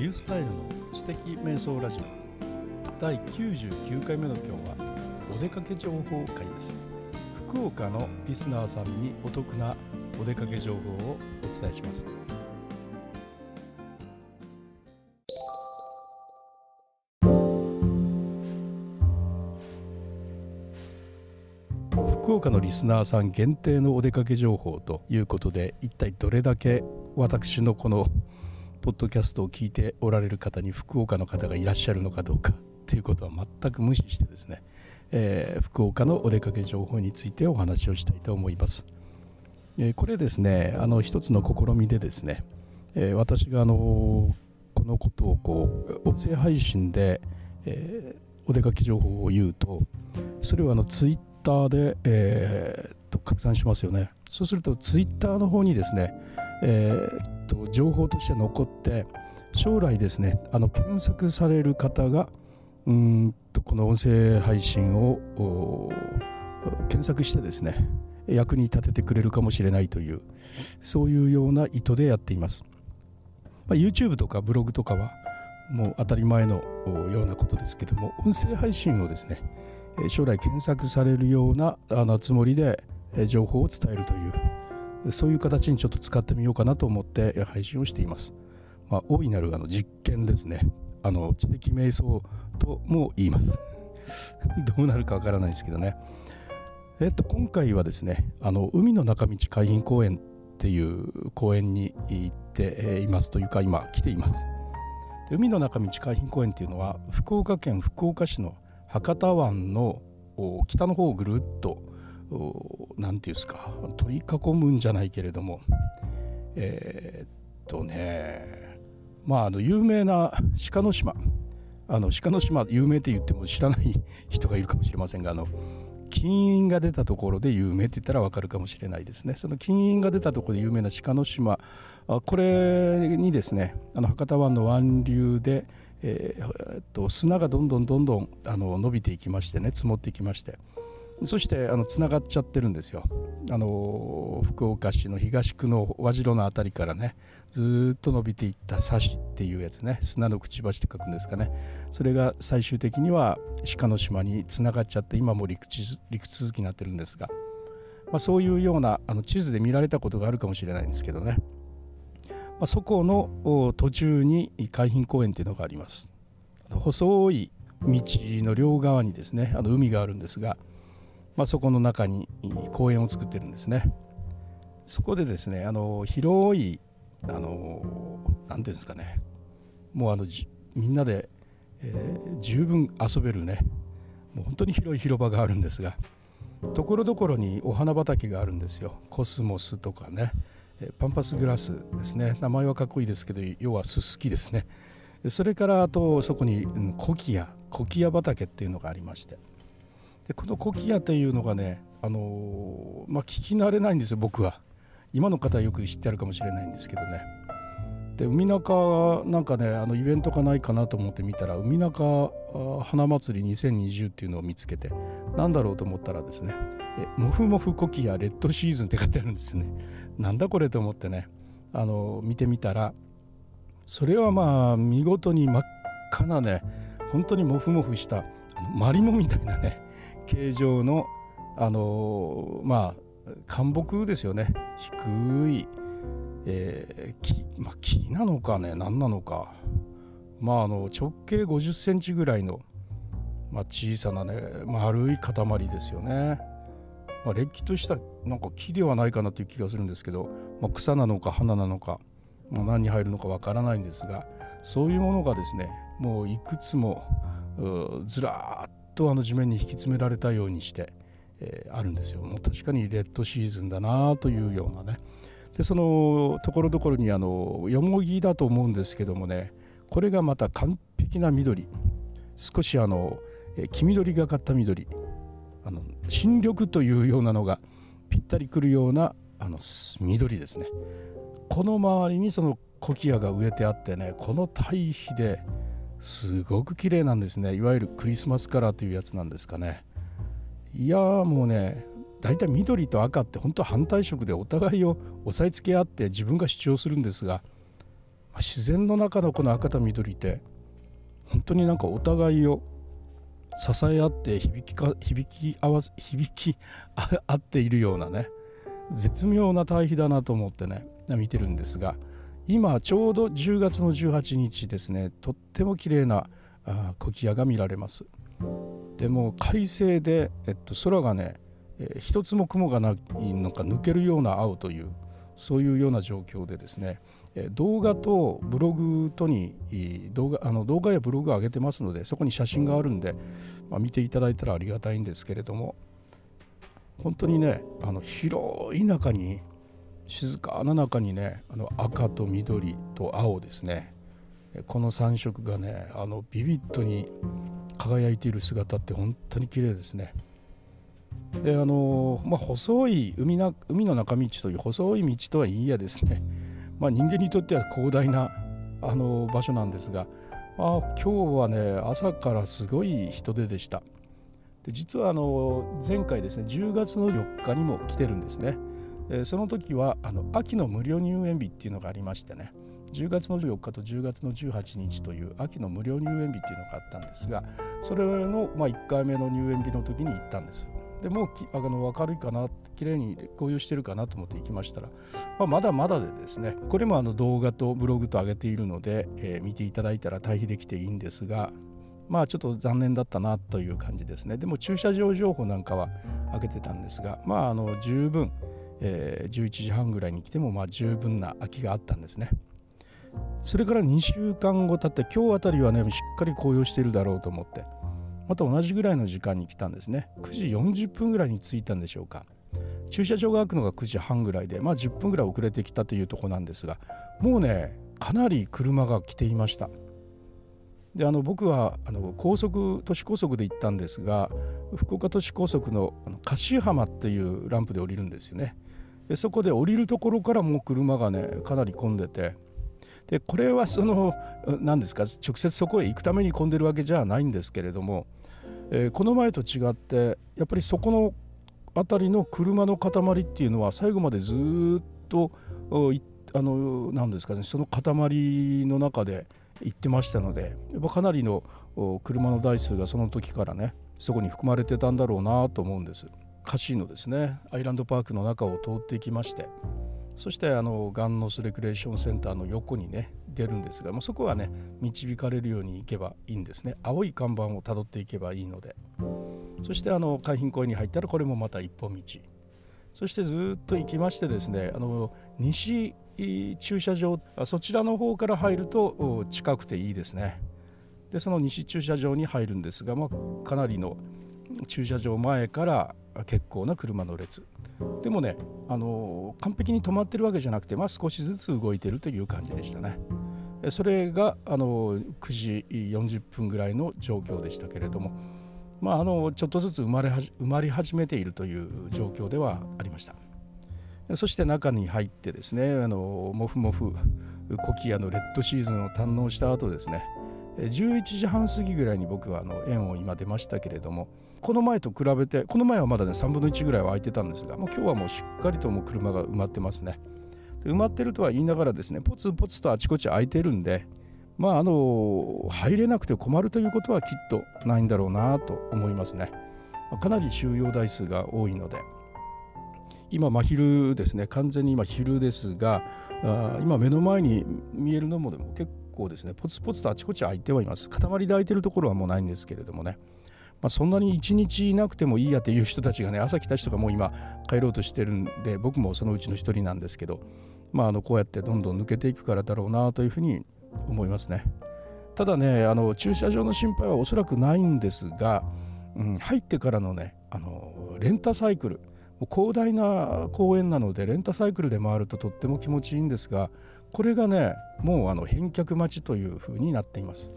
リュースタイルの知的瞑想ラジオ第99回目の今日はお出かけ情報会です。福岡のリスナーさんにお得なお出かけ情報をお伝えします。福岡のリスナーさん限定のお出かけ情報ということで、一体どれだけ私のこのポッドキャストを聞いておられる方に福岡の方がいらっしゃるのかどうかということは全く無視してですね、福岡のお出かけ情報についてお話をしたいと思います。これですね、一つの試みでですね、私がこのことを音声配信で、お出かけ情報を言うと、それはツイッターで、拡散しますよね。そうするとツイッターの方にですね、情報として残って、将来ですね、検索される方がこの音声配信を検索してですね、役に立ててくれるかもしれないという、そういうような意図でやっています。YouTube とかブログとかはもう当たり前のようなことですけども、音声配信をですね、将来検索されるようなつもりで情報を伝えるという、そういう形にちょっと使ってみようかなと思って配信をしています。大いなる実験ですね。知的瞑想とも言いますどうなるかわからないですけどね。今回はですね、海の中道海浜公園っていう公園に行っていますというか、今来ています。で、海の中道海浜公園っていうのは福岡県福岡市の博多湾の北の方をぐるっとなんていうんですか、取り囲むんじゃないけれども、有名な鹿の島、鹿の島有名って言っても知らない人がいるかもしれませんが、金印が出たところで有名って言ったら分かるかもしれないですね。その金印が出たところで有名な鹿の島、これにですね、博多湾の湾流で、砂がどんどん伸びていきましてね、積もっていきまして、そしてつながっちゃってるんですよ。福岡市の東区の和白のあたりからね、ずっと伸びていったサシっていうやつね、砂のくちばしって書くんですかね、それが最終的には鹿の島につながっちゃって、今も陸続きになってるんですが、そういうような地図で見られたことがあるかもしれないんですけどね、そこの途中に海浜公園っていうのがあります。細い道の両側にですね、海があるんですが、そこの中に公園を作ってるんですね。そこでですね、広いなんていうんですかね、もうみんなで、十分遊べるね、もう本当に広い広場があるんですが、ところどころにお花畑があるんですよ。コスモスとかね、パンパスグラスですね、名前はかっこいいですけど、要はススキですね。それからあとそこにコキア畑っていうのがありまして、でこのコキアというのがね、聞き慣れないんですよ、僕は。今の方はよく知ってあるかもしれないんですけどね。で、海中なんかね、イベントがないかなと思ってみたら、海中花祭り2020っていうのを見つけて、なんだろうと思ったらですね、モフモフコキアレッドシーズンって書いてあるんですね。なんだこれと思ってね、見てみたら、それは見事に真っ赤なね、本当にモフモフしたマリモみたいなね、形状の灌木ですよね。低い、木なのかね、何なのか、直径50センチぐらいの、小さなね、丸い塊ですよね。れっきとしたなんか木ではないかなという気がするんですけど、草なのか花なのか、何に入るのかわからないんですが、そういうものがですね、もういくつもずらーっと地面に引き詰められたようにしてあるんですよ。もう確かにレッドシーズンだなというようなね。で、そのところどころによもぎだと思うんですけどもね、これがまた完璧な緑、少し黄緑がかった緑、新緑というようなのがぴったりくるような緑ですね。この周りにそのコキアが植えてあってね、この対比ですごく綺麗なんですね。いわゆるクリスマスカラーというやつなんですかね。いやー、もうね、だいたい緑と赤って本当反対色でお互いを押さえつけ合って自分が主張するんですが、自然の中のこの赤と緑って本当になんかお互いを支え合って響き合っているようなね、絶妙な対比だなと思ってね見てるんですが、今ちょうど10月の18日ですね、とっても綺麗なコキアが見られます。でも快晴で、空がね一つも雲がないのか抜けるような青という、そういうような状況でですね、動画とブログとに動画やブログを上げてますので、そこに写真があるんで、見ていただいたらありがたいんですけれども、本当にね広い中に、静かな中にね赤と緑と青ですね、この3色がねビビッドに輝いている姿って本当に綺麗ですね。で細い 海の中道という細い道とはいいやですね、人間にとっては広大な場所なんですが、今日はね朝からすごい人出でした。で実は前回ですね10月の4日にも来てるんですね。その時は秋の無料入園日っていうのがありましてね、10月の14日と10月の18日という秋の無料入園日っていうのがあったんですが、それの1回目の入園日の時に行ったんです。でもう明るいかな、綺麗に紅葉してるかなと思って行きましたら、まだまだでですね、これも動画とブログと上げているので、見ていただいたら対比できていいんですが、ちょっと残念だったなという感じですね。でも駐車場情報なんかは上げてたんですが、十分、11時半ぐらいに来ても十分な空きがあったんですね。それから2週間後経って、今日あたりはねしっかり紅葉してるだろうと思って、また同じぐらいの時間に来たんですね。9時40分ぐらいに着いたんでしょうか。駐車場が開くのが9時半ぐらいで、10分ぐらい遅れてきたというところなんですが、もうねかなり車が来ていました。で僕は都市高速で行ったんですが、福岡都市高速の樫浜っていうランプで降りるんですよね。でそこで降りるところからもう車がねかなり混んでて、でこれは何ですか、直接そこへ行くために混んでるわけじゃないんですけれども、この前と違ってやっぱりそこの辺りの車の塊っていうのは最後までずっと何ですかね、その塊の中で行ってましたので、やっぱかなりの車の台数がその時からねそこに含まれてたんだろうなと思うんです。カシーのですねアイランドパークの中を通っていきまして、そしてガンノスレクレーションセンターの横にね出るんですが、そこはね導かれるように行けばいいんですね。青い看板をたどっていけばいいので、そして海浜公園に入ったらこれもまた一本道、そしてずっと行きましてですね、西駐車場、そちらの方から入ると近くていいですね。でその西駐車場に入るんですが、かなりの駐車場前から結構な車の列でもね完璧に止まってるわけじゃなくて、少しずつ動いてるという感じでしたね。それが9時40分ぐらいの状況でしたけれども、ちょっとずつ埋まり始めているという状況ではありました。そして中に入ってですね、もふもふコキアのレッドシーズンを堪能した後ですね、11時半過ぎぐらいに僕は園を今出ましたけれども、この前と比べて、この前はまだね3分の1ぐらいは空いてたんですが、今日はもうしっかりともう車が埋まってますね。で埋まってるとは言いながらですね、ポツポツとあちこち空いてるんで、入れなくて困るということはきっとないんだろうなと思いますね。かなり収容台数が多いので、今真昼ですね、完全に今昼ですが、今目の前に見えるのもでも結構ですねポツポツとあちこち空いてはいます。塊で空いてるところはもうないんですけれどもね、そんなに1日いなくてもいいやっていう人たちがね、朝来た人がもう今帰ろうとしてるんで、僕もそのうちの一人なんですけど、こうやってどんどん抜けていくからだろうなというふうに思いますね。ただね駐車場の心配はおそらくないんですが、入ってからのねレンタサイクル、広大な公園なのでレンタサイクルで回るととっても気持ちいいんですが、これがねもう返却待ちというふうになっています。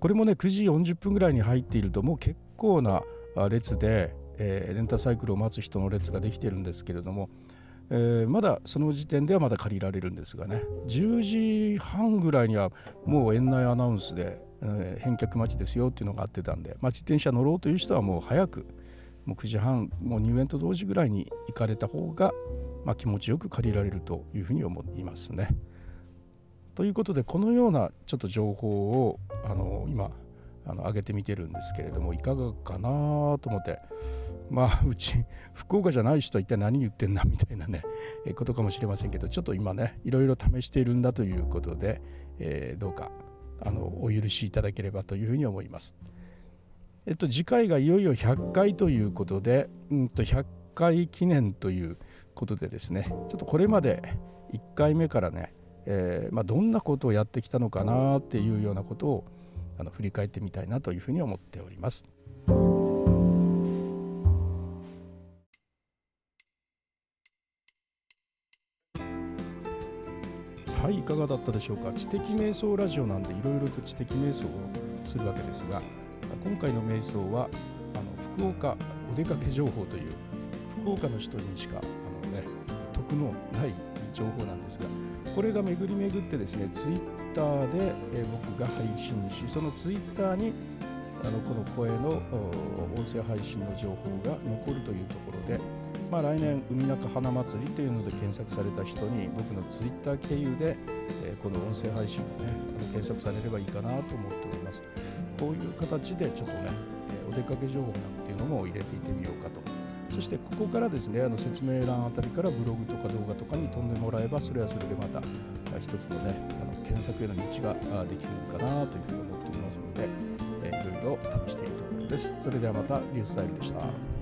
これもね9時40分ぐらいに入っているともう結構な列で、レンタサイクルを待つ人の列ができてるんですけれども、まだその時点ではまだ借りられるんですがね、10時半ぐらいにはもう園内アナウンスで、返却待ちですよっていうのがあってたんで、自転車乗ろうという人はもう早くもう9時半もう入園と同時ぐらいに行かれた方が、気持ちよく借りられるというふうに思いますね。ということで、このようなちょっと情報を今上げてみてるんですけれども、いかがかなと思って、まあうち福岡じゃない人は一体何言ってんだみたいなねことかもしれませんけど、ちょっと今ねいろいろ試しているんだということで、どうかお許しいただければというふうに思います。次回がいよいよ100回ということで、100回記念ということでですね、ちょっとこれまで1回目からね、どんなことをやってきたのかなっていうようなことを振り返ってみたいなというふうに思っております。はい、いかがだったでしょうか。知的瞑想ラジオなんでいろいろと知的瞑想をするわけですが、今回の瞑想は福岡お出かけ情報という、福岡の人にしか得のない情報なんですが、これが巡り巡ってですね、ツイッターで僕が配信し、そのツイッターにこの声の音声配信の情報が残るというところで、来年海中花祭りというので検索された人に、僕のツイッター経由でこの音声配信がね検索されればいいかなと思っております。こういう形でちょっとねお出かけ情報なんていうのも入れていってみようかと。そしてここからですね、説明欄あたりからブログとか動画とかに飛んでもらえば、それはそれでまた一つのね検索への道ができるのかなというふうに思っておりますので、いろいろ試しているところです。それではまた、リュースタイルでした。